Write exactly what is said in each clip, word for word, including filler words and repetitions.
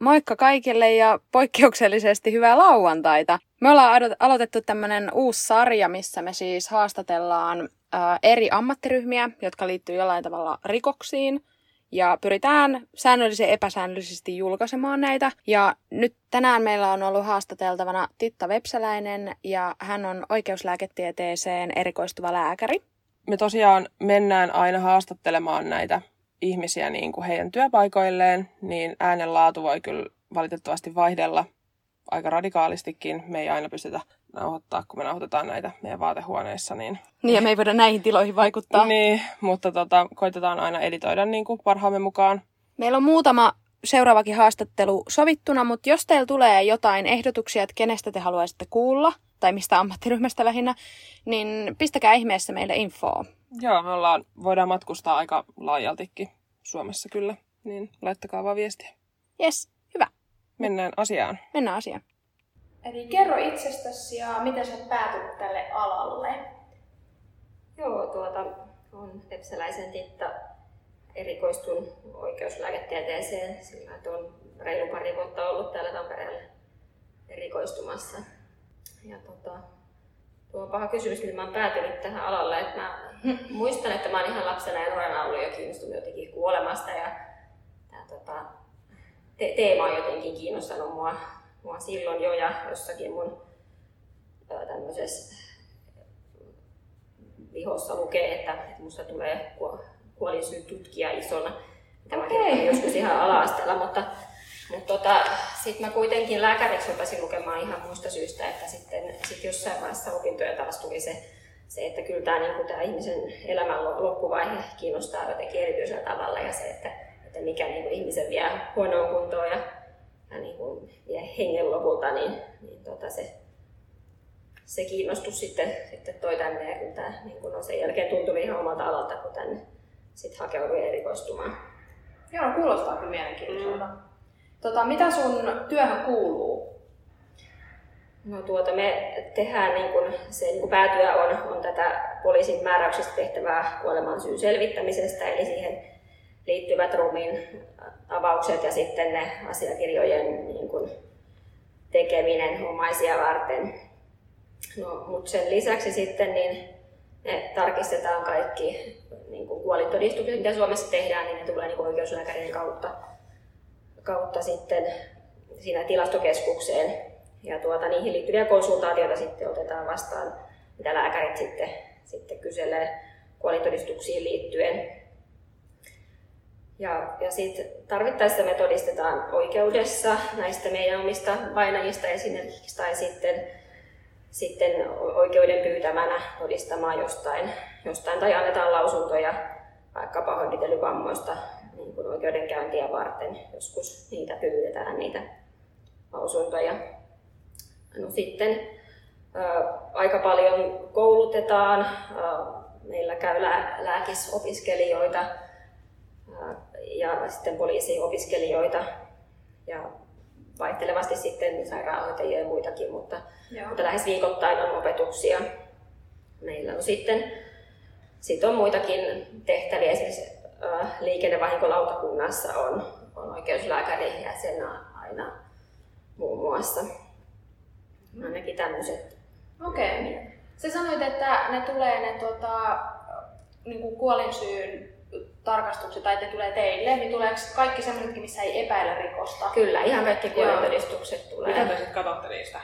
Moikka kaikille ja poikkeuksellisesti hyvää lauantaita. Me ollaan aloitettu tämmönen uusi sarja, missä me siis haastatellaan ää, eri ammattiryhmiä, jotka liittyy jollain tavalla rikoksiin. Ja pyritään säännöllisesti epäsäännöllisesti julkaisemaan näitä. Ja nyt tänään meillä on ollut haastateltavana Titta Vepsäläinen ja hän on oikeuslääketieteeseen erikoistuva lääkäri. Me tosiaan mennään aina haastattelemaan näitä ihmisiä niin kuin heidän työpaikoilleen, niin äänen laatu voi kyllä valitettavasti vaihdella aika radikaalistikin. Me ei aina pystytä nauhoittaa, kun me nauhoitetaan näitä meidän vaatehuoneissa. Niin, niin ja me ei voida näihin tiloihin vaikuttaa. Niin, mutta tota, koitetaan aina editoida niin kuin parhaamme mukaan. Meillä on muutama seuraavakin haastattelu sovittuna, mutta jos teillä tulee jotain ehdotuksia, että kenestä te haluaisitte kuulla, tai mistä ammattiryhmästä lähinnä, niin pistäkää ihmeessä meille infoa. Joo, me ollaan, voidaan matkustaa aika laajaltikin Suomessa kyllä, niin laittakaa vaan viestiä. Jes, hyvä. Mennään asiaan. Mennään asiaan. Eli kerro itsestäsi ja miten sä päätyt tälle alalle? Joo, tuota, on Vepsäläisen Titta, erikoistun oikeuslääketieteeseen, sillä on reilu pari vuotta ollut täällä Tampereella erikoistumassa. Ja tota, tuo on paha kysymys, miten mä oon päätynyt tähän alalle. Että mä muistan, että mä oon ihan lapsena ja nuorena ollut jo kiinnostunut jotenkin kuolemasta ja, ja tota, te- teema on jotenkin kiinnostanut mua, mua silloin jo ja jossakin mun ää, tämmöisessä vihossa lukee, että, että musta tulee ku- kuolinsyytutkija isona. Tämä kertoo joskus ihan ala-asteella, mutta Mutta tota, sitten mä kuitenkin lääkäriksi rupesin lukemaan ihan muista syistä, että sitten sit jossain vaiheessa opintoja taas tuli se, se että kyllä tämä niinku, ihmisen elämän loppuvaihe kiinnostaa jotenkin erityisellä tavalla ja se, että, että mikä niinku, ihmisen vie huonoon kuntoon ja, ja niinku, vie hengen lopulta, niin, niin tota, se, se kiinnostus sitten, sitten toi tänne ja kyllä tämä niinku, no, sen jälkeen tuntui ihan omalta alalta, kun tänne sitten hakeudui erikoistumaan. Joo, kuulostaa kyllä mielenkiintoiselta. Mm. Tota, mitä sun työhön kuuluu? No tuota, me tehdään, niin kun se niin kun päätyä on, on tätä poliisin määräyksistä tehtävää kuoleman syyn selvittämisestä, eli siihen liittyvät ruumiin avaukset ja sitten ne asiakirjojen niin kun, tekeminen omaisia varten. No, mutta sen lisäksi sitten niin ne tarkistetaan kaikki niin kun kuolintodistukset, mitä Suomessa tehdään, niin ne tulee niin kun oikeuslääkärin kautta. kautta sitten siinä tilastokeskukseen ja tuota, niihin liittyviä konsultaatioita sitten otetaan vastaan, mitä lääkärit sitten, sitten kyselee kuolintodistuksiin liittyen. Ja, ja sitten tarvittaessa me todistetaan oikeudessa näistä meidän omista vainajista esimerkiksi tai sitten, sitten oikeuden pyytämänä todistamaan jostain, jostain tai annetaan lausuntoja vaikka pahoinpitelyvammoista niin kuin oikeudenkäyntiä varten. Joskus niitä pyydetään, niitä lausuntoja. No sitten ää, aika paljon koulutetaan. Ää, meillä käy lää- lääkisopiskelijoita ää, ja sitten poliisiopiskelijoita ja vaihtelevasti sitten sairaanhoitajia ja muitakin, mutta, mutta lähes viikoittain on opetuksia. Meillä on sitten, sitten on muitakin tehtäviä. Esimerkiksi liikennevahinkolautakunnassa on, on oikeuslääkäri jäsenä aina muun muassa. Ainakin tämmöiset. Okei. Okay. Sä sanoit, että ne tulee ne tota, niinku kuolinsyyn tarkastukset, tai te tulee teille, niin tuleeko kaikki sellaisetkin, missä ei epäillä rikosta? Kyllä, ihan kaikki kuolintodistukset tulee. Mitä te sitten katsotte niistä?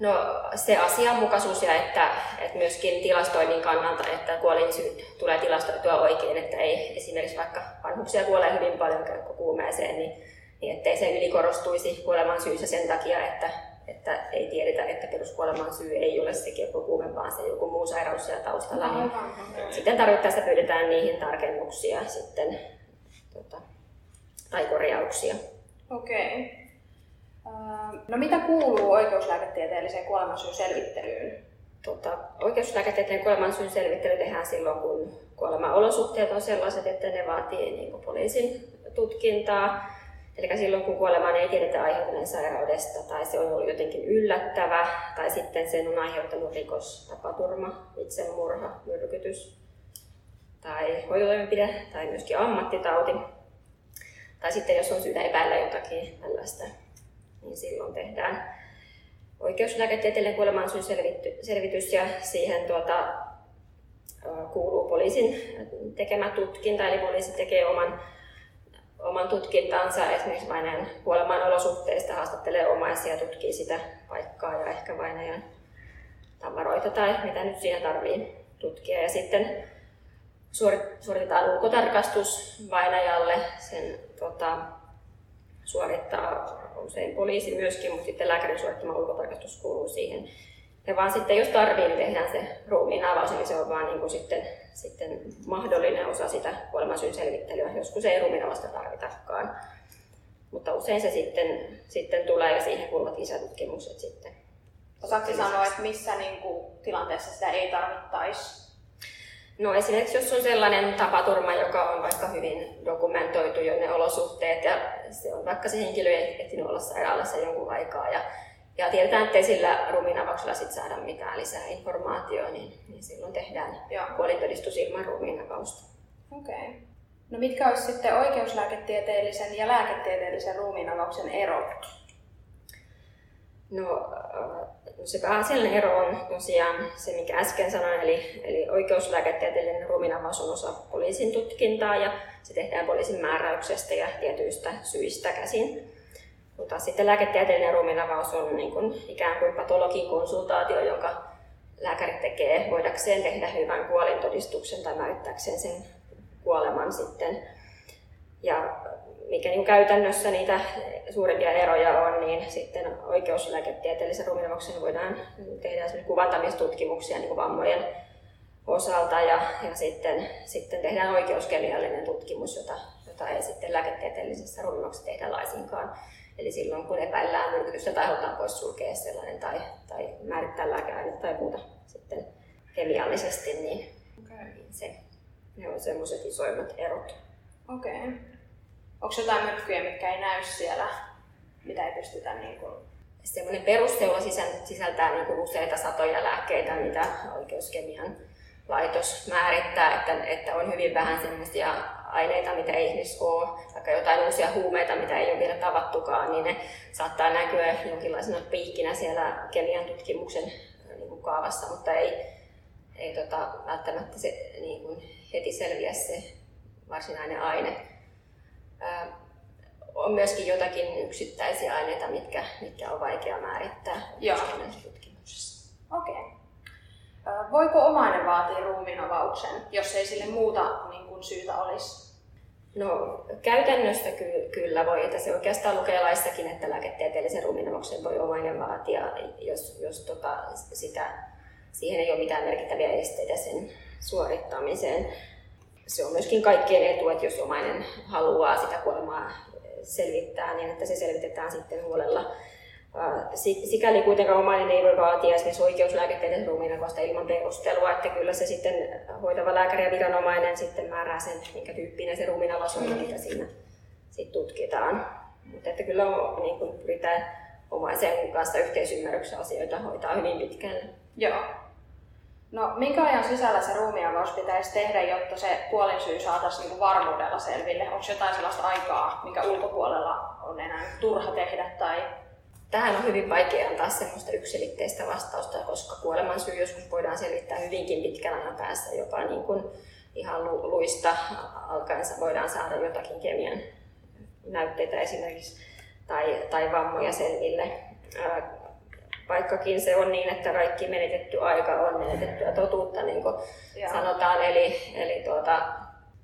No se asianmukaisuus ja että, että myöskin tilastoinnin kannalta, että kuolinsyyt tulee tilastoitua oikein, että ei esimerkiksi vaikka vanhuksia kuolee hyvin paljon keuhkokuumeeseen, niin, niin ettei se ylikorostuisi kuoleman syyssä sen takia, että, että ei tiedetä, että peruskuoleman syy ei ole se keuhkokuume, vaan se joku muu sairaus siellä taustalla. No, niin okay. Sitten tarvittaessa pyydetään niihin tarkennuksia sitten, tota, tai korjauksia. Okei. Okay. No mitä kuuluu oikeuslääketieteelliseen kuolemansyyn selvittelyyn? Tota, oikeuslääketieteen kuolemansyyn selvittely tehdään silloin, kun kuolemanolosuhteet on sellaiset, että ne vaatii niin poliisin tutkintaa. Eli silloin, kun kuolemaan ei tiedetä aiheutuneen sairaudesta, tai se on ollut jotenkin yllättävä, tai sitten sen on aiheuttanut rikos, tapaturma, itsemurha, myrkytys, tai hoitotoimenpide, tai myöskin ammattitauti. Tai sitten jos on syytä epäillä jotakin tällaista, niin silloin tehdään oikeuslääketieteellinen kuolemaansyyn selvitys ja siihen tuota, kuuluu poliisin tekemä tutkinta, eli poliisi tekee oman, oman tutkintansa esimerkiksi vainajan kuoleman olosuhteista, haastattelee omaisia ja tutkii sitä paikkaa ja ehkä vainajan tavaroita tai mitä nyt siihen tarvii tutkia. Ja sitten suoritetaan ulkotarkastus vainajalle, sen tuota, suorittaa usein poliisi myöskin, mutta sitten lääkärin suorittama ulkotarkastus kuuluu siihen. Ja vaan sitten jos tarvii, niin tehdään se ruumiin avaus, eli se on vaan niin kuin sitten, sitten mahdollinen osa sitä kuolemasyyn selvittelyä. Joskus ei ruumiin avausta tarvitakaan, mutta usein se sitten, sitten tulee ja siihen kuuluvat lisätutkimukset sitten. Osaatko sanoa, että missä niin kuin, tilanteessa sitä ei tarvittaisi? No esimerkiksi jos on sellainen tapaturma, joka on vaikka hyvin dokumentoitu jo ne olosuhteet ja se on vaikka se henkilö ehtinyt olla sairaalassa jonkun aikaa ja, ja tiedetään, ettei sillä ruumiinavauksella sit saada mitään lisää informaatiota, niin, niin silloin tehdään kuolintodistus ilman ruumiinavausta. Okei. Okay. No mitkä olisi sitten oikeuslääketieteellisen ja lääketieteellisen ruumiinavauksen erot? No se pääasiallinen ero on tosiaan se, mikä äsken sanoin, eli, eli oikeuslääketieteellinen ruumiinavaus on osa poliisin tutkintaa ja se tehdään poliisin määräyksestä ja tietyistä syistä käsin. Mutta sitten lääketieteellinen ruumiinavaus on niin kuin ikään kuin patologin konsultaatio, jonka lääkäri tekee voidakseen tehdä hyvän kuolintodistuksen tai määrittääkseen sen kuoleman sitten. Ja mikä niin käytännössä niitä suurimpia eroja on, niin sitten oikeuslääketieteellisen ruumiinavauksen voidaan tehdä kuvantamistutkimuksia niin kuin vammojen osalta ja, ja sitten, sitten tehdään oikeuskemiallinen tutkimus, jota, jota ei sitten lääketieteellisessä ruumiinavauksessa tehdä laisinkaan. Eli silloin kun epäillään myrkytystä tai halutaan poissulkea sellainen tai, tai määrittää lääkeaine tai muuta sitten kemiallisesti, niin okay. se, ne on sellaiset isoimmat erot. Okei. Okay. Onko jotain myrkkyjä, mitkä ei näy siellä, mitä ei pystytä? Niin kuin... Sellainen perusteula sisältää niin kuin useita satoja lääkkeitä, mitä oikeuskemian laitos määrittää, että, että on hyvin vähän sellaisia aineita, mitä ei ihmisessä ole, vaikka jotain uusia huumeita, mitä ei ole vielä tavattukaan, niin ne saattaa näkyä jonkinlaisena piikkinä siellä kemian tutkimuksen niin kuin kaavassa, mutta ei, ei tota, välttämättä se, niin kuin heti selviä se varsinainen aine. On myöskin jotakin yksittäisiä aineita, mitkä, mitkä on vaikea määrittää tutkimuksessa. Okei. Okay. Voiko omainen vaatia ruumiinavauksen, jos ei sille muuta niin kuin syytä olisi? No käytännössä ky- kyllä voi, että se oikeastaan lukee laissakin, että lääketieteellisen ruumiinavauksen voi omainen vaatia, jos, jos tota, sitä, siihen ei ole mitään merkittäviä esteitä sen suorittamiseen. Se on myöskin kaikkien etu, että jos omainen haluaa sitä kuolemaa selvittää, niin että se selvitetään sitten huolella. Sikäli kuitenkaan omainen ei voi vaatia esimerkiksi oikeuslääketieteellisen ruumiinavausta ilman perustelua, että kyllä se sitten hoitava lääkäri ja viranomainen sitten määrää sen, minkä tyyppinen se ruumiinavaus on, mitä siinä sit tutkitaan. Mutta että kyllä on, niin kun pyritään omaisen kanssa yhteisymmärryksessä asioita hoitaa hyvin pitkälle. Joo. No, minkä ajan sisällä se ruumiinavaus pitäisi tehdä, jotta se kuolinsyy saataisiin niin varmuudella selville? Onko jotain sellaista aikaa, minkä ulkopuolella on enää turha tehdä? Tai... Tähän on hyvin vaikea antaa semmoista yksiselitteistä vastausta, koska kuolemansyy joskus voidaan selvittää hyvinkin pitkän ajan päässä. Jopa niin kuin ihan luista alkaen voidaan saada jotakin kemian näytteitä esimerkiksi tai, tai vammoja selville. Vaikkakin se on niin, että kaikki menetetty aika on menetettyä totuutta, niin kuin sanotaan. Eli, eli, tuota,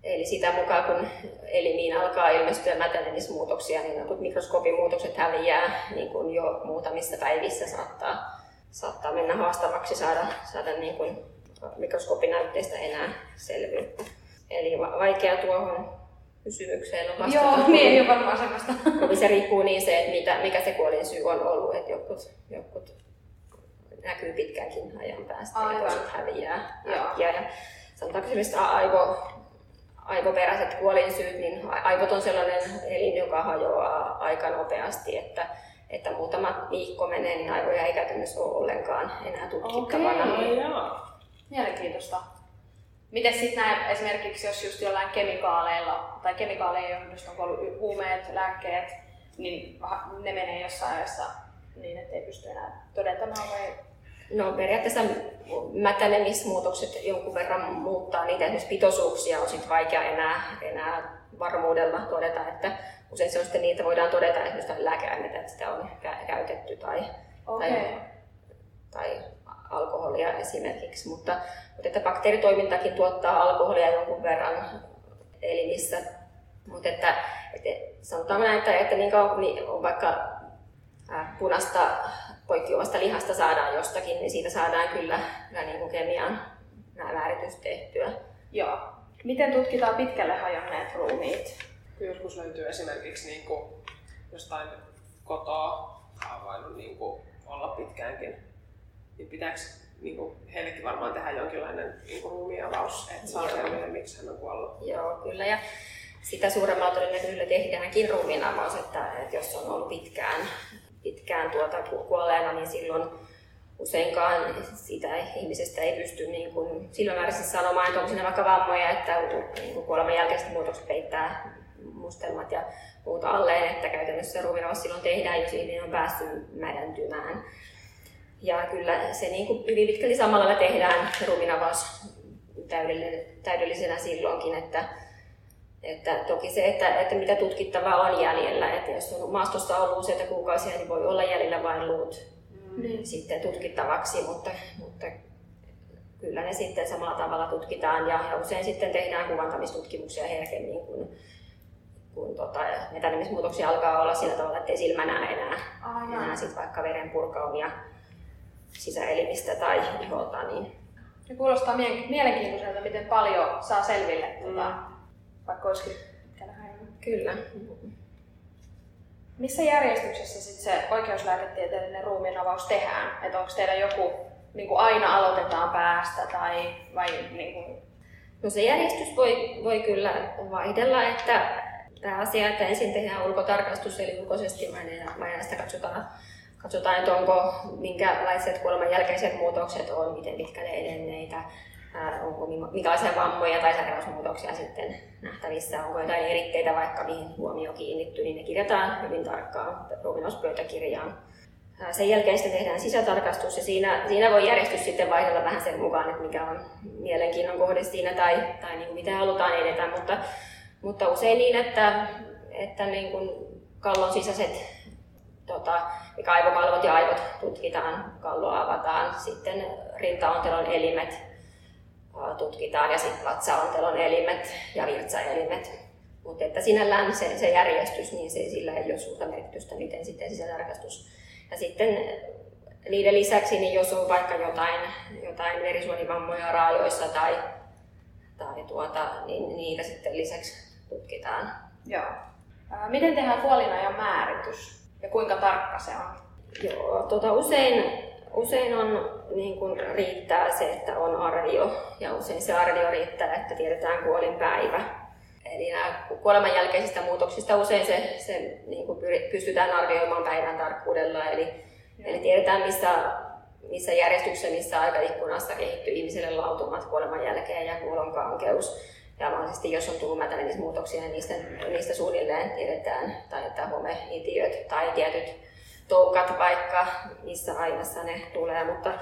eli sitä mukaan, kun elimiin alkaa ilmestyä mätänemismuutoksia, niin kun mikroskoopimuutokset häviää niin kun jo muutamissa päivissä. Saattaa, saattaa mennä haastavaksi saada, saada niin kun mikroskoopinäytteistä enää selvyyttä. Eli vaikea tuohon kysymykseen on vastata. Joo, niin ei ole varmaan semmoista. Se riippuu niin se, että mitä, mikä se kuolinsyy on ollut, että jotkut, jotkut näkyy pitkäänkin ajan päästä. Aivan. Ja toiset häviää. Ja, ja sanotaanko semmoista aivo, aivoperäiset kuolinsyyt, niin aivot on sellainen elin, joka hajoaa aika nopeasti, että, että muutama viikko menee, niin aivoja ei käytännössä ole ollenkaan enää tutkittavana. Okei, okay, joo. Mielenkiintoista. Miten sitten näin esimerkiksi, jos just jollain kemikaaleilla tai kemikaaleilla, joista on ollut huumeet, lääkkeet, niin ne menee jossain ajassa niin, ettei pysty enää todentamaan vai? No periaatteessa mätänemismuutokset jonkun verran muuttaa niitä, esimerkiksi pitoisuuksia on sit vaikea enää, enää varmuudella todeta, että usein se on sitten niin, että voidaan todeta esimerkiksi lääkeaineita, että sitä on käytetty tai, okay. tai, tai alkoholia esimerkiksi, mutta, mutta että bakteeritoimintakin tuottaa alkoholia jonkun verran elimissä, mutta että, että sanotaan näin, että, että niin kauan niin vaikka punaista poikkiuvasta lihasta saadaan jostakin, niin siitä saadaan kyllä, kyllä niin kuin kemian nämä määritys tehtyä. Joo. Miten tutkitaan pitkälle hajonneet ruumiit? Joskus löytyy esimerkiksi niin kuin jostain kotoa, on voinut niin kuin olla pitkäänkin. Niin pitääkö niin kuin heillekin varmaan tehdä jonkinlainen niin kuin ruumiavaus, että saa selville, miksi hän on kuollut? Joo, kyllä. Ja sitä suuremmalla todennäköisyydellä tehdäänkin ruumiinavaus, että, että jos on ollut pitkään, pitkään tuota kuolleena, niin silloin useinkaan sitä ihmisestä ei pysty niin kuin silmämääräisesti sanomaan, että onko siinä vaikka vammoja, että niin kuoleman jälkeiset muutokset peittää mustelmat ja muuta alleen, että käytännössä ruumiinavaus silloin tehdään, jos ihminen on päässyt mädäntymään. Ja kyllä se niin kuin hyvin pitkälti samalla lailla tehdään ruumiinavaus täydellisenä silloinkin, että Että toki se, että, että mitä tutkittavaa on jäljellä, että jos on maastossa ollut useita kuukausia, niin voi olla jäljellä vain luut mm. sitten tutkittavaksi, mutta, mutta kyllä ne sitten samalla tavalla tutkitaan ja, ja usein sitten tehdään kuvantamistutkimuksia herkemmin, kun, kun tota, mätänemismuutoksia alkaa olla sillä tavalla, ettei silmä näe enää, ah, enää sit vaikka veren purkaumia sisäelimistä tai iholta. Niin. Ja kuulostaa mielenkiintoiselta, miten paljon saa selville. Tuota. Mm. Vaikka olisikin täällä hajannut. Kyllä. Mm-hmm. Missä järjestyksessä sit se oikeuslääketieteellinen ruumiinavaus tehdään? Et onko teillä joku, niin kuin aina aloitetaan päästä tai vai niin kuin? No se järjestys voi, voi kyllä vaihdella, että tämä asia, että ensin tehdään ulkotarkastus eli ulkoisesti vain sitä katsotaan, katsotaan, että onko minkälaiset kuoleman jälkeiset muutokset on, miten pitkälle edenneitä. Onko minkälaisia vammoja tai sairausmuutoksia sitten nähtävissä, onko jotain eritteitä vaikka mihin huomio kiinnittyy, niin ne kirjataan hyvin tarkkaan ruumiinavauspöytäkirjaan. Sen jälkeen sitten tehdään sisätarkastus ja siinä, siinä voi järjestys sitten vaihdella vähän sen mukaan, että mikä on mielenkiinnon kohde siinä tai, tai niin kuin mitä halutaan edetä, mutta, mutta usein niin, että, että niin kuin kallon sisäiset Tota, aivokalvot ja aivot tutkitaan, kalloa avataan, sitten rintaontelon elimet tutkitaan ja sitten vatsaontelon elimet ja virtsaelimet. Mutta että sinällään se, se järjestys, niin se, sillä ei ole suurta merkitystä, miten sitten sisätarkastus. Ja sitten niiden lisäksi, niin jos on vaikka jotain, jotain verisuonivammoja raajoissa tai, tai tuota, niin niitä sitten lisäksi tutkitaan. Joo. Miten tehdään kuolinajan määritys ja kuinka tarkka se on? Joo, tuota, usein Usein on, niin kun riittää se, että on arvio, ja usein se arvio riittää, että tiedetään kuolinpäivä. Eli kuoleman jälkeisistä muutoksista usein se, se niin kun pystytään arvioimaan päivän tarkkuudella. Eli, eli tiedetään, missä, missä järjestyksessä, missä aikaikkunassa kehittyy ihmiselle lautumat kuoleman jälkeen ja kuolonkankeus. Ja mahdollisesti, jos on tullut mätänemismuutoksia, niin niistä, niistä suunnilleen tiedetään, tai että homeitiöt tai tietyt toukat vaikka, missä ainassa ne tulee, mutta,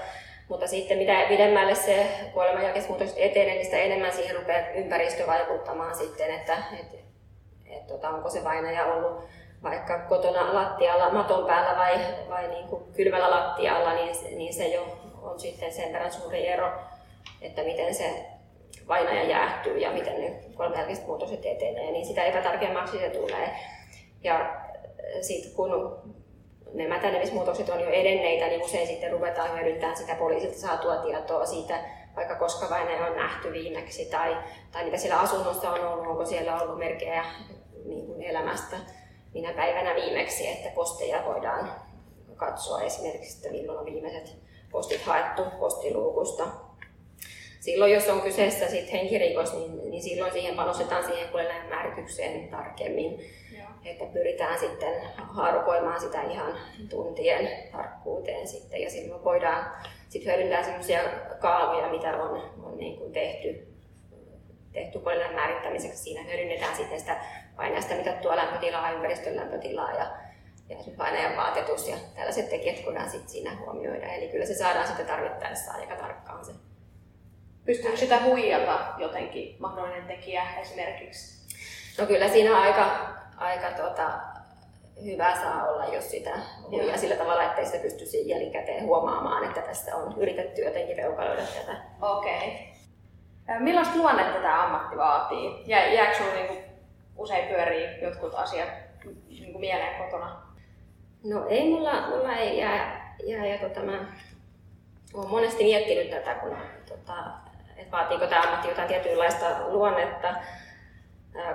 mutta sitten mitä pidemmälle se kuoleman jälkeiset muutokset etenee, niin sitä enemmän siihen rupeaa ympäristö vaikuttamaan sitten, että et, et, tota, onko se vainaja ollut vaikka kotona lattialla, maton päällä vai, vai niin kuin kylmällä lattialla, niin, niin se jo on sitten sen verran suuri ero, että miten se vainaja jäähtyy ja miten ne kuoleman jälkeiset muutokset etenee, niin sitä epätarkemmaksi se tulee. Ja sit, kun ne mätänemismuutokset on jo edenneitä, niin usein sitten ruvetaan hyödyntämään sitä poliisilta saatua tietoa siitä, vaikka koska vainaja on nähty viimeksi tai, tai mitä siellä asunnossa on ollut, onko siellä ollut merkejä niin kuin elämästä minä päivänä viimeksi, että posteja voidaan katsoa esimerkiksi, että milloin on viimeiset postit haettu postiluukusta. Silloin, jos on kyseessä sit henkirikos, niin, niin silloin siihen panostetaan siihen kuoleman määritykseen tarkemmin. Joo. Että pyritään sitten haarukoimaan sitä ihan tuntien tarkkuuteen sitten ja silloin voidaan sit hyödyntää sellaisia kaavoja, mitä on, on niin kuin tehty T-tupolilan määrittämiseksi. Siinä hyödynnetään sitten sitä painajasta mitattua lämpötilaa, ympäristön lämpötilaa ja, ja painajan vaatetus ja tällaiset tekijät, kun nämä sitten siinä huomioidaan. Eli kyllä se saadaan sitten tarvittaessa aika tarkkaan se. Pystyykö sitä huijata jotenkin mahdollinen tekijä esimerkiksi? No kyllä siinä aika, aika tuota, hyvä saa olla, jos sitä huijaa sillä tavalla, ettei sitä pysty jälkikäteen huomaamaan, että tässä on yritetty jotenkin reukaloida tätä. Okei. Okay. Millaista luonnetta tämä ammatti vaatii? Ja jääkö sinulla niinku usein pyörii jotkut asiat niinku mieleen kotona? No ei, mulla, mulla ei jää. jää ja tota, mä olen monesti miettinyt tätä, kun, tota, että vaatiiko tämä ammatti jotain tietynlaista luonnetta.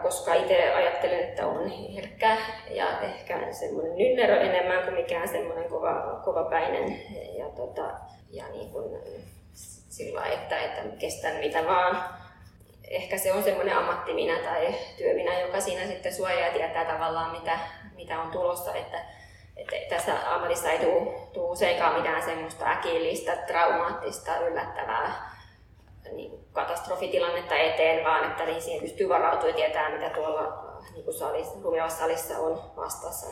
Koska itse ajattelen, että on herkkä ja ehkä semmoinen nynnero enemmän kuin mikään semmoinen kova, kovapäinen ja, tota, ja niin kuin sillä, että, että kestän mitä vaan. Ehkä se on semmoinen ammattiminä tai työminä, joka siinä sitten suojaa ja tietää tavallaan mitä, mitä on tulossa. Että, että tässä ammatissa ei tule useinkaan mitään semmoista äkillistä, traumaattista, yllättävää niin katastrofitilannetta eteen, vaan että niin siihen pystyy varautumaan ja tietää, mitä tuolla niin salissa, lumiavassa salissa on vastassa.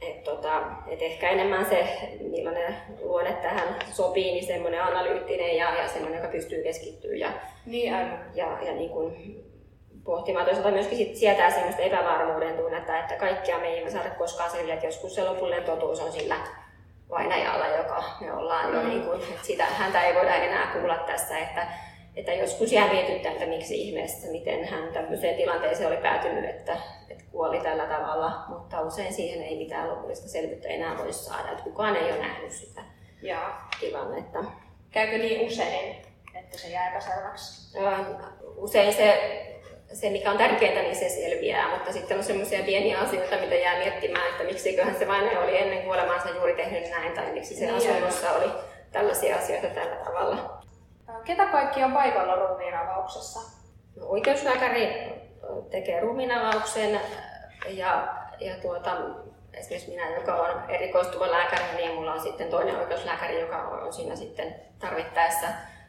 Et tota, et ehkä enemmän se, millainen luonne tähän sopii, niin semmoinen analyyttinen ja, ja semmoinen, joka pystyy keskittyä ja, niin, ja, ja, ja niin kuin pohtimaan. Toisaalta myöskin sit sietää semmoista epävarmuuden tunnetta, että kaikkia me ei saada koskaan selville, että joskus se lopullinen totuus on sillä vainajalla, joka me ollaan jo, mm. niin kuin, sitä häntä ei voida enää kuulla tässä, että, että joskus jää mietittää, että miksi ihmeessä, miten hän tämmöiseen tilanteeseen oli päätynyt, että, että kuoli tällä tavalla, mutta usein siihen ei mitään lopullista selvyyttä enää voi saada, että kukaan ei ole nähnyt sitä Jaa. tilannetta. Käykö niin usein, että se jää epäselväksi? Usein se, se, mikä on tärkeintä, niin se selviää, mutta sitten on semmoisia pieniä asioita, mitä jää miettimään, että miksiköhän se vainaja oli ennen kuolemaansa juuri tehnyt näin, tai miksi se niin asunnossa oli tällaisia asioita tällä tavalla. Ketä kaikki on paikalla ruumiinavauksessa? No, oikeuslääkäri tekee ruumiinavauksen, ja, ja tuota, esimerkiksi minä, joka on erikoistuva lääkäri, niin mulla on sitten toinen oikeuslääkäri, joka on siinä sitten tarvittaessa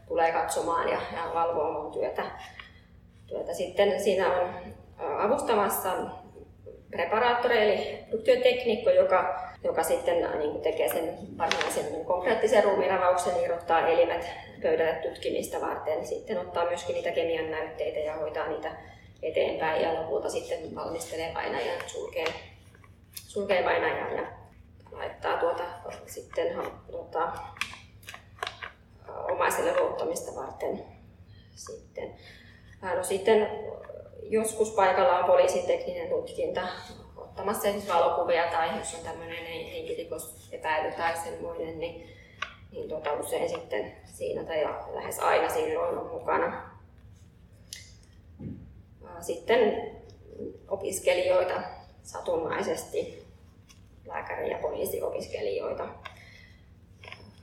tulee katsomaan ja, ja valvoo mun työtä. Sitten siinä on avustamassa preparaattori eli työteknikko, joka, joka sitten niin kuin tekee sen varsinaisen konkreettisen ruumiinavauksen, irrottaa elimet pöydälle tutkimista varten, sitten ottaa myöskin niitä kemian näytteitä ja hoitaa niitä eteenpäin ja lopulta sitten valmistelee vainajan, sulkee, sulkee vainajan ja laittaa tuota, sitten, tuota, omaiselle luottamista varten. Sitten. No, sitten joskus paikalla on poliisitekninen tutkinta ottamassa valokuvia tai jos on tämmöinen henkirikosepäily tai semmoinen, niin, niin tuota, usein sitten siinä tai lähes aina silloin on mukana. Sitten opiskelijoita satunnaisesti, lääkäri- ja poliisiopiskelijoita.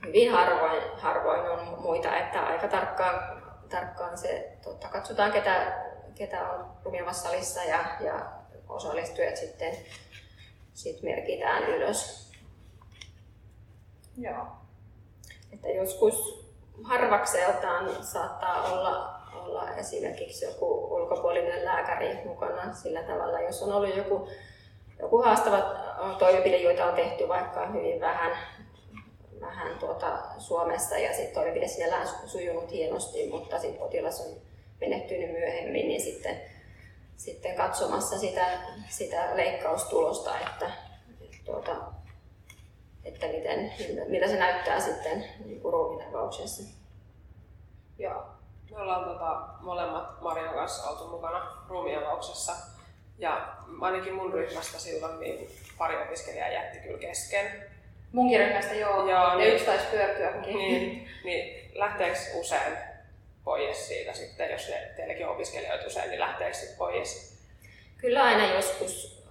Hyvin harvoin, harvoin on muita, että aika tarkkaan Tarkkaan se, totta, katsotaan ketä, ketä on rumiavassa salissa ja, ja osallistujat sitten sit merkitään ylös. Joo. Että joskus harvakseltaan saattaa olla, olla esimerkiksi joku ulkopuolinen lääkäri mukana sillä tavalla, jos on ollut joku, joku haastava toimenpide, joita on tehty vaikka hyvin vähän. vähän tuota Suomessa ja sitten toimenpide siellä on sujunut hienosti, mutta sitten potilas on menehtynyt myöhemmin, niin sitten, sitten katsomassa sitä, sitä leikkaustulosta, että, tuota, että miten, mitä se näyttää sitten niin ruumiinavauksessa. Joo, me ollaan tota, molemmat Marian kanssa oltu mukana ruumiinavauksessa ja ainakin mun ryhmästä silloin niin pari opiskelijaa jätti kyllä kesken. Munkin ryhmästä joo, joo ne niin, yksi taisi pyörtyäkin. Niin, niin lähteekö usein pois siitä sitten, jos ne teilläkin on opiskelijoita usein, niin lähteekö sitten pois? Kyllä aina joskus.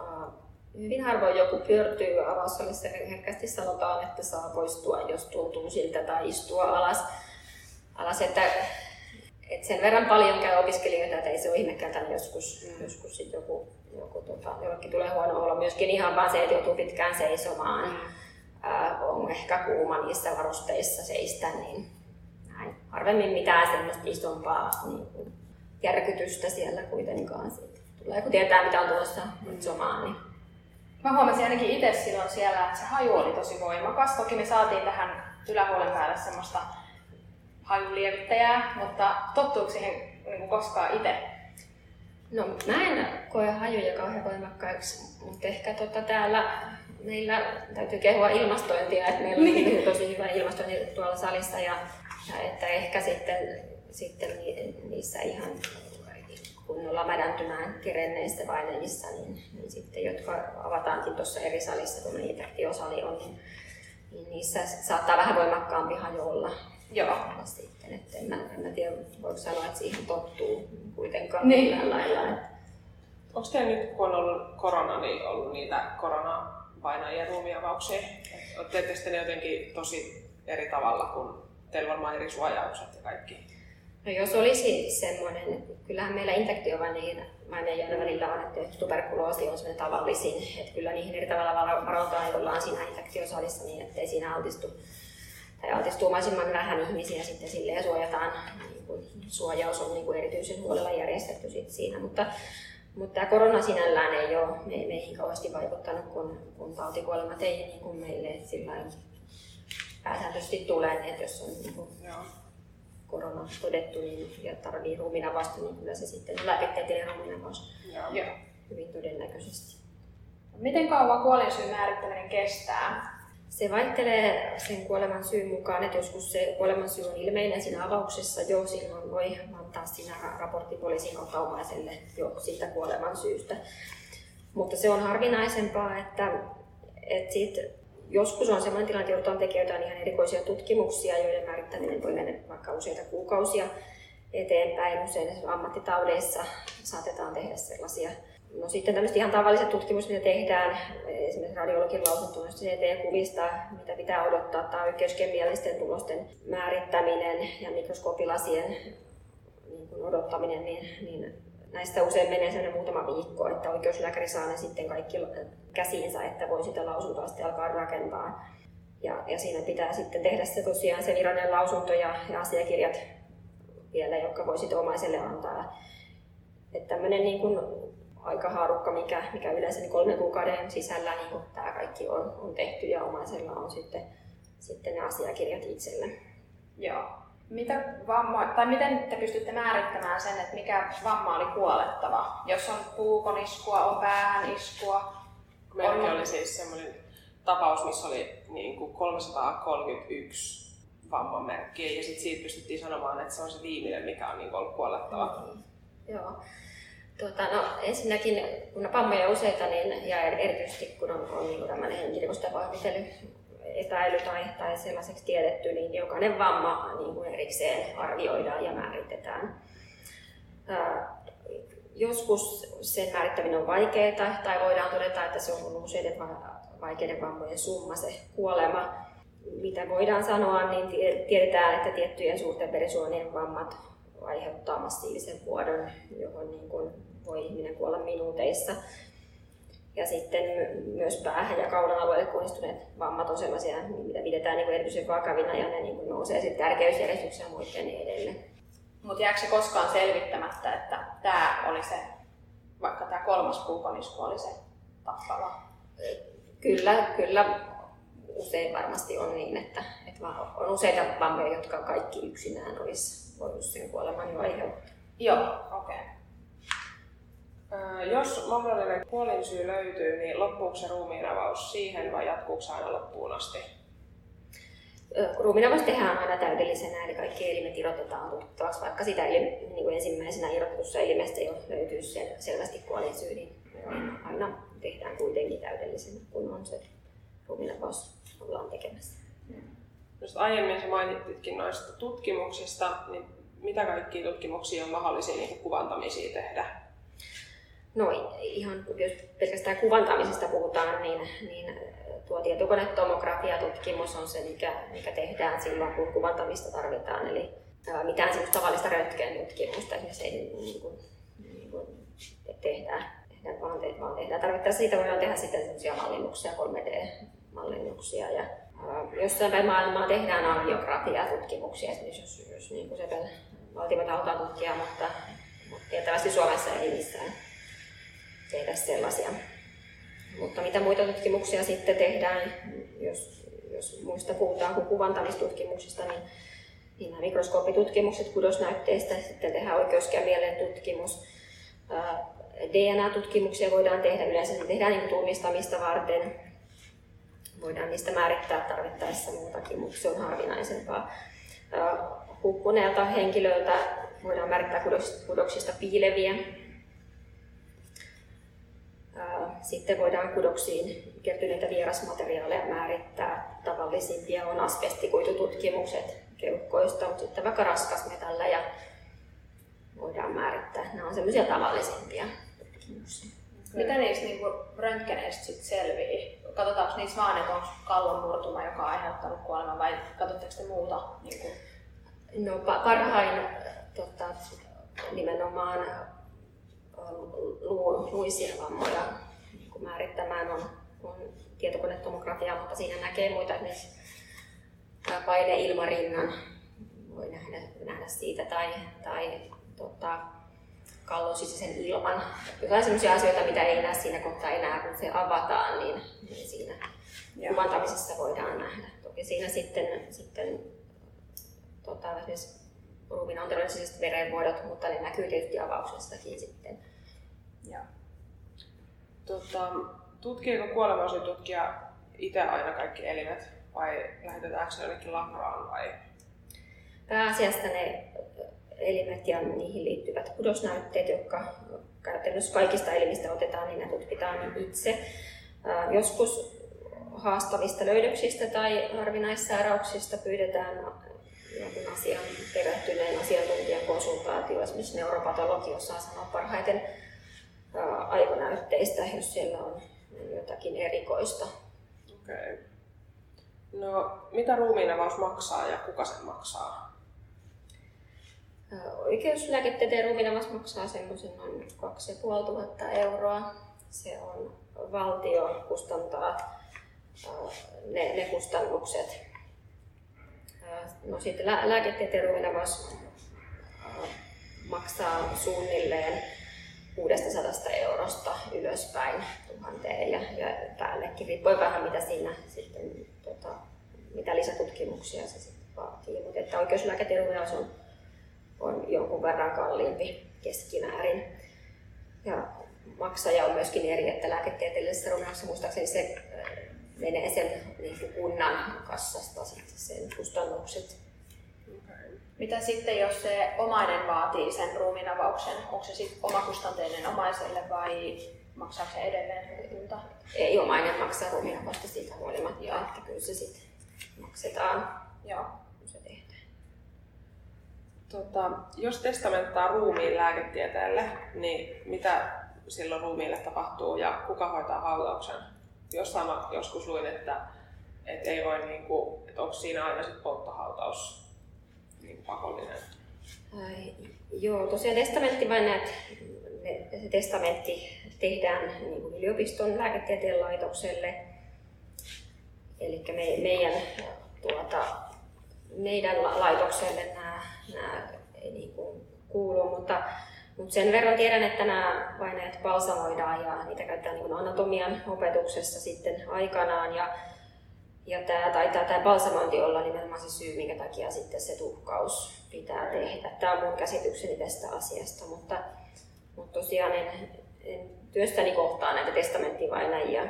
Hyvin harvoin joku pyörtyy avaussalissa, herkästi sanotaan, että saa poistua, jos tuntuu siltä tai istua alas. alas että, että sen verran paljon käy opiskelijoita, että ei se ole ihmekään, niin joskus, mm. joskus sit joku, joku, tota, jollekin tulee huono olla myöskin ihan vaan se, että joutuu pitkään seisomaan. Mm. On ehkä kuuma niissä varusteissa seistä, niin näin. Harvemmin mitään semmoista isompaa niin järkytystä siellä kuitenkaan siitä tulee, kun tietää mitä on tulossa nyt somaan. Niin. Mä huomasin ainakin itse silloin siellä, että se haju oli tosi voimakas. Toki me saatiin tähän ylähuolen päälle semmoista hajulievittäjää, mutta tottuuko siihen niin koskaan itse? No mä en koe hajuja kauhean voimakkaiksi, mutta ehkä tota täällä meillä täytyy kehua ilmastointia, että meillä on tosi hyvä ilmastointi tuolla salissa ja, ja että ehkä sitten, sitten niissä ihan kunnolla mädäntymään kerenneistä vainajissa, niin, niin sitten, jotka avataankin tuossa eri salissa, kun meidän infektiosali on, niin, niin niissä saattaa vähän voimakkaampi haju olla. Joo. Sitten, että en, mä, en mä tiedä, voiko sanoa, että siihen tottuu kuitenkaan niin. Millään lailla. Onko teillä nyt, kun on ollut korona, niin ollut niitä koronavainajia ruumiavauksia? Teette sitten ne jotenkin tosi eri tavalla, kun teillä on eri suojaukset ja kaikki? No jos olisi semmoinen, kyllähän meillä infektiovainajien välillä on, että tuberkuloosi on semmoinen tavallisin, että kyllä niihin eri tavalla varotaan, ollaan siinä infektiosalissa niin, ettei siinä altistu. Tai altistuu mahdollisimman vähän ihmisiä sitten silleen suojataan, niin kuin suojaus on niin kuin erityisen huolella järjestetty sit siinä. Mutta, mutta tämä korona sinällään ei ole me, meihin kauheasti vaikuttanut, kun, kun tautikuolemat ei niin kuin meille sillain pääsääntöisesti tulee, että jos on niin kuin korona todettu niin, ja tarvii ruumiinavausta, niin kyllä se sitten on lääketieteellinen ruumiinavaus hyvin todennäköisesti. Miten kauan kuolinsyyn määrittäminen kestää? Se vaihtelee sen kuoleman syyn mukaan, että joskus se kuoleman syy on ilmeinen siinä avauksessa, jo silloin voi antaa siinä raportti poliisin ottaumaiselle jo siitä kuoleman syystä. Mutta se on harvinaisempaa, että, että sit joskus on sellainen tilanne, että joudutaan tekemään ihan erikoisia tutkimuksia, joiden määrittäminen voi mennä vaikka useita kuukausia eteenpäin. Usein ammattitaudeissa saatetaan tehdä sellaisia. No sitten tämmöiset ihan tavalliset tutkimukset, mitä tehdään, esimerkiksi radiologin lausunto C T-kuvista, mitä pitää odottaa, tai oikeuskemiallisten tulosten määrittäminen ja mikroskoopilasien niin kuin odottaminen, niin, niin näistä usein menee semmoinen muutama viikko, että oikeuslääkäri saa ne sitten kaikki käsiinsä, että voi sitä lausuntoa sitten alkaa rakentaa. Ja, ja siinä pitää sitten tehdä se tosiaan se virallinen lausunto ja, ja asiakirjat vielä, jotka voi sitten omaiselle antaa. Että tämmöinen niin kuin aikahaarukka, mikä, mikä yleensä niin kolmen kuukauden sisällä niin tämä kaikki on, on tehty ja omaisella on sitten, sitten ne asiakirjat itsellä. Joo. Mitä vamma, tai miten te pystytte määrittämään sen, että mikä vamma oli kuolettava? Jos on puukon iskua, on päähän iskua? Meilläkin oli siis sellainen tapaus, missä oli niin kuin kolmesataakolmekymmentäyksi vammamerkkiä ja sitten siitä pystyttiin sanomaan, että se on se viimeinen, mikä on niin kuin ollut kuolettava. Mm-hmm. Joo. Tuota, no, ensinnäkin, kun on vammoja useita niin, ja erityisesti kun on, on niin tämmöinen henkilökohtainen epäily tai, tai sellaiseksi tiedetty, niin jokainen vamma niin kuin erikseen arvioidaan ja määritetään. Ää, joskus sen määrittäminen on vaikeaa tai voidaan todeta, että se on useiden vaikeiden vammojen summa se kuolema. Mitä voidaan sanoa, niin tiedetään, että tiettyjen suurten verisuonien vammat aiheuttaa massiivisen vuodon, johon niin kuin voi ihminen kuolla minuuteissa. Ja sitten myös päähän ja kaulan alueelle kohdistuneet vammat on sellaisia, mitä pidetään niin kuin erityisen vakavina ja ne niin kuin nousee sitten tärkeysjärjestyksen ja muiden edelle. Mutta jääkö se koskaan selvittämättä, että tämä oli se, vaikka tämä kolmas puukonisku oli se tappava? Kyllä, kyllä. Usein varmasti on niin, että, että on useita vammoja, jotka kaikki yksinään olisi voinut sen kuoleman jo aiheuttaa. Joo, okei. Okay. Jos mahdollinen kuolinsyy löytyy, niin loppuuko se ruumiinavaus siihen vai jatkuuko se aina loppuun asti? Ruumiinavaus tehdään aina täydellisenä, eli kaikki elimet irrotetaan tutkittavaksi, vaikka sitä niin kuin ensimmäisenä irrotetussa elimestä jo löytyy selvästi kuolinsyy, niin aina tehdään kuitenkin täydellisenä, kun on se ruumiinavaus. Ollaan tekemässä. Jos aiemmin sä mainititkin noista tutkimuksista, niin mitä kaikkia tutkimuksia on mahdollisia niin kuvantamisia tehdä? No ihan, jos pelkästään kuvantamisesta puhutaan, niin, niin tuo tietokonetomografiatutkimus on se, mikä, mikä tehdään silloin, kun kuvantamista tarvitaan. Eli ää, mitään semmoista tavallista röntgentutkimusta esimerkiksi ei niin kuin, niin kuin tehdään, tehdään, vaan tehdään, vaan tehdään. Tarvittaessa siitä voidaan tehdä sitten semmoisia mallinnuksia, kolme D. mallinnuksia ja äh, jossain päin maailmaa tehdään angiografia tutkimuksia, esimerkiksi jos, jos niin kuin se valtiota halutaan tutkia, mutta, mutta tiettävästi Suomessa ei missään tehdä sellaisia. Mutta mitä muita tutkimuksia sitten tehdään, jos, jos muista puhutaan kuin kuvantamistutkimuksista, niin, niin nämä mikroskooppitutkimukset kudosnäytteistä, sitten tehdään oikeus- ja mielentutkimus. D N A-tutkimuksia voidaan tehdä, yleensä se tehdään niin tunnistamista varten. Voidaan niistä määrittää tarvittaessa muutakin, mutta se on harvinaisempaa. Hukkuneelta henkilöltä voidaan määrittää kudoksista piileviä. Sitten voidaan kudoksiin kertyneitä vierasmateriaaleja määrittää. Tavallisimpia on asbestikuitututkimukset keuhkoista, mutta sitten vaikka raskasmetalleja voidaan määrittää. Nämä on sellaisia tavallisimpia tutkimuksia. Mitä niistä niinku röntgeneistä sit selvii? Katsotaanko niissä vaan, että onko kallon murtuma, joka on aiheuttanut kuoleman, vai katsotaanko te muuta? Niin kuin? No parhain tota, nimenomaan lu- luisia vammoja niin kuin määrittämään on, on tietokonetomografia, mutta siinä näkee muita, esimerkiksi paine ilmarinnan voi nähdä, nähdä siitä, tai, tai tota, kallon sisäisen ilman. Jotain sellaisia asioita, mitä ei näe siinä kohtaa enää, kun se avataan, niin, niin siinä kuvantamisessa voidaan nähdä. Toki siinä sitten, sitten tota, esimerkiksi ruumiinontelun sisäiset verenvuodot, mutta ne näkyy tietysti avauksestakin sitten. Tota, tutkiiko kuolemansytutkija itse aina kaikki elimet vai lähetetäänkö ne jollekin labraan? Vai? Pääasiassa ne elimet ja niihin liittyvät kudosnäytteet, jotka käytännössä kaikista elimistä otetaan, niin ne tutkitaan itse. Joskus haastavista löydöksistä tai harvinaissairauksista pyydetään jonkun asian perehtyneen asiantuntijan konsultaatio. Esimerkiksi neuropatologi osaa sanoa parhaiten aikonäytteistä, jos siellä on jotakin erikoista. Okay. No, mitä ruumiinavaus maksaa ja kuka sen maksaa? Oikeuslääketieteen ruumiinavaus maksaa semmoisen noin kaksituhattaviisisataa euroa. Se on valtio kustantaa ne, ne kustannukset. No sitten lää- lääketieteen ruumiinavaus maksaa suunnilleen kuudestasadasta eurosta ylöspäin tuhanteen ja, ja päällekin. Riippuu vähän mitä siinä sitten tota, mitä lisätutkimuksia se sitten vaatii, mutta että oikeuslääketieteen ruumiinavaus on on jonkun verran kalliimpi keskimäärin. Ja maksaja on myöskin eri, että lääketieteellisessä ruumiinavauksessa muistaakseni se menee sen niin kunnan kassasta sen kustannukset. Okay. Mitä sitten, jos se omainen vaatii sen ruumiinavauksen? Onko se sitten omakustanteinen omaiselle vai maksaako se edelleen kunta? Ei omainen maksaa ruumiinavausta siitä huolimatta, ja että kyllä se sitten maksetaan. Joo. Tota, jos testamenttaa ruumiin lääketieteelle, niin mitä silloin ruumiille tapahtuu ja kuka hoitaa hautauksen? Jossain mä joskus luin, että, että ei voi niinku, että onko siinä aina sit polttohautaus niin pakollinen. Ai, joo, tosiaan testamentti vain näet, se testamentti tehdään niin yliopiston lääketieteen laitokselle. Eli me, meidän tuota, meidän laitokselle nämä, nämä ei niin kuin kuulu, mutta, mutta sen verran tiedän, että nämä vaineet balsamoidaan ja niitä käytetään niin kuin anatomian opetuksessa sitten aikanaan. Ja, ja tämä, tai tämä, tämä balsamointi olla nimenomaan se syy, minkä takia sitten se tuhkaus pitää tehdä. Tämä on mun käsitykseni tästä asiasta, mutta, mutta tosiaan en, en työstäni kohtaa näitä testamenttivainajia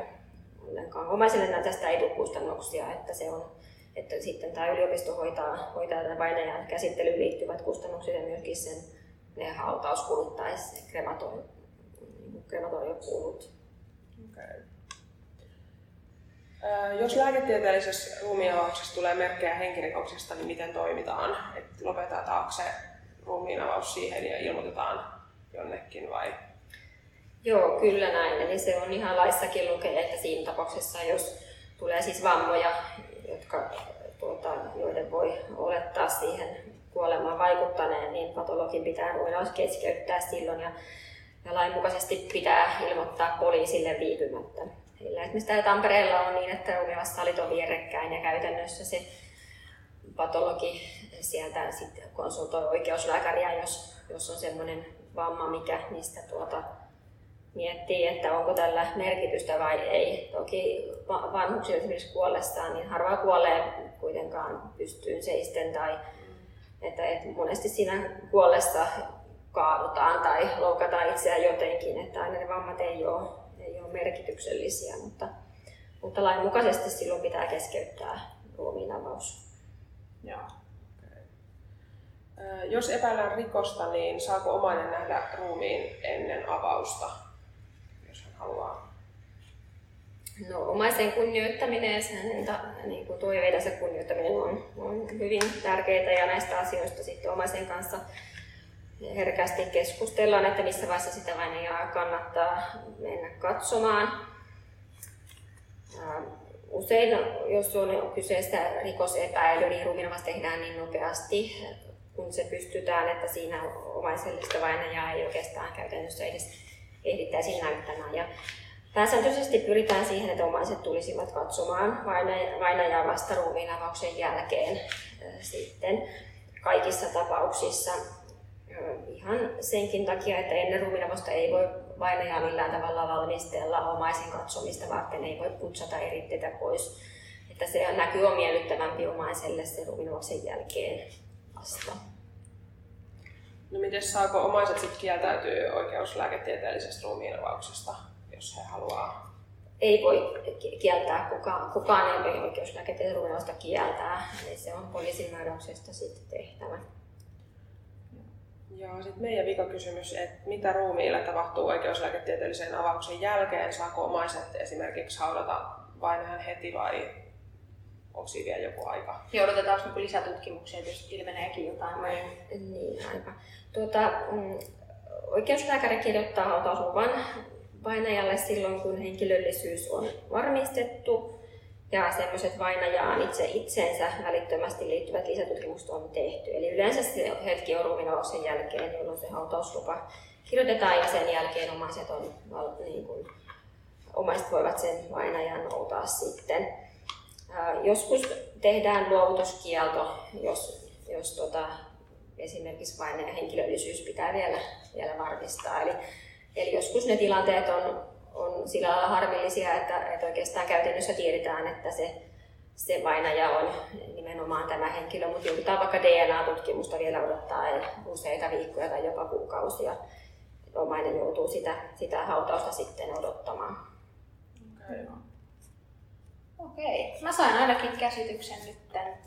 ollenkaan. Omaisille tästä ei tule kustannuksia, että se on että sitten tämä yliopisto hoitaa, hoitaa tämän vainajan käsittelyyn liittyvät kustannukset ja myöskin sen ne hautauskulut tai krematoriokulut. Okay. Jos lääketieteellisessä ruumiinavauksessa tulee merkkejä henkirikoksesta, niin miten toimitaan? Et lopetetaanko se ruumiinavaus siihen ja ilmoitetaan jonnekin vai? Joo, kyllä näin. Eli se on ihan laissakin lukee, että siinä tapauksessa jos tulee siis vammoja, jotka, tuota, joiden voi olettaa siihen kuolemaan vaikuttaneen, niin patologin pitää ruumiinavaus keskeyttää silloin ja, ja lainmukaisesti pitää ilmoittaa poliisille viipymättä. Heillä esimerkiksi Tampereella on niin, että ruumiinavaussalit on vierekkäin ja käytännössä se patologi sieltä sitten konsultoi oikeuslääkäriä, jos, jos on sellainen vamma, mikä niistä tuota miettii, että onko tällä merkitystä vai ei. Toki vanhuksia esimerkiksi kuollessaan, niin harva kuolee kuitenkaan pystyyn seisten tai että, että monesti siinä kuollessa kaadutaan tai loukataan itseään jotenkin, että aina ne vammat ei ole, ei ole merkityksellisiä, mutta, mutta lain mukaisesti silloin pitää keskeyttää ruumiinavaus. Joo. Jos epäillään rikosta, niin saako omainen nähdä ruumiin ennen avausta, jos hän haluaa? No, omaisen kunnioittaminen ja sen niin kuin toiveidensa kunnioittaminen on, on hyvin tärkeää ja näistä asioista sitten omaisen kanssa herkästi keskustellaan, että missä vaiheessa sitä vainajaa kannattaa mennä katsomaan. Usein, jos on kyseessä rikosepäily, niin ruumiinavaus tehdään niin nopeasti, kun se pystytään, että siinä omaisellista vainajaa ei oikeastaan käytännössä edes ehdittäisi näyttämään. Ja pääsääntöisesti pyritään siihen, että omaiset tulisivat katsomaan vainajaa vasta ruumiinavauksen jälkeen sitten kaikissa tapauksissa. Ihan senkin takia, että ennen ruumiinavausta ei voi vainajaa millään tavalla valmistella, omaisen katsomista varten ei voi putsata eritteitä pois. Että se näkyy on miellyttävämpi omaiselle sen ruumiinavauksen jälkeen. No miten saako omaiset sitten kieltäytyä oikeuslääketieteellisestä ruumiinavauksesta, jos he haluaa? Ei voi kieltää, kukaan, kukaan ei voi oikeuslääketieteen ruumiinavausta kieltää, eli se on poliisin määräyksestä sitten tehtävä. Ja sitten meidän vikakysymys, että mitä ruumiille tapahtuu oikeuslääketieteellisen avauksen jälkeen? Saako omaiset esimerkiksi haudata vainajan heti vai onko siinä vielä joku aika? Ja odotetaanko niin lisätutkimuksia, jos ilmeneekin jotain? Vai? Niin, aivan. Tuota, oikeuslääkäri kirjoittaa hautausluvan vainajalle silloin, kun henkilöllisyys on varmistettu ja sellaiset vainajaan itse itseensä välittömästi liittyvät lisätutkimukset on tehty. Eli yleensä se hetki on ruumiinavauksen jälkeen, jolloin se hautauslupa kirjoitetaan ja sen jälkeen omaiset, on, niin kuin, omaiset voivat sen vainajan noutaa sitten. Joskus tehdään luovutuskielto, jos, jos tota, esimerkiksi vainajan henkilöllisyys pitää vielä, vielä varmistaa. Eli, eli joskus ne tilanteet on, on sillä lailla harmillisia, että, että oikeastaan käytännössä tiedetään, että se, se vainaja on nimenomaan tämä henkilö, mutta joudutaan vaikka D N A-tutkimusta vielä odottaa useita viikkoja tai jopa kuukausia. Omainen joutuu sitä, sitä hautausta sitten odottamaan. Okay. Okei. Mä sain ainakin käsityksen nyt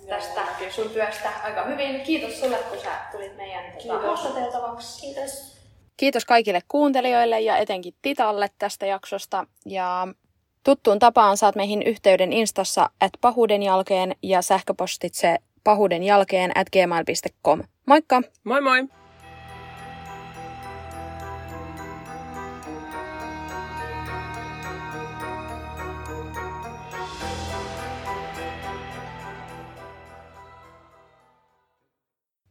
tästä sun työstä aika hyvin. Kiitos sulle, kun sä tulit meidän haastateltavaksi. Kiitos. Kiitos kaikille kuuntelijoille ja etenkin Titalle tästä jaksosta. Ja tuttuun tapaan saat meihin yhteyden instassa at pahuudenjalkeen ja sähköpostitse pahuudenjalkeen at gmail piste com. Moikka! Moi moi!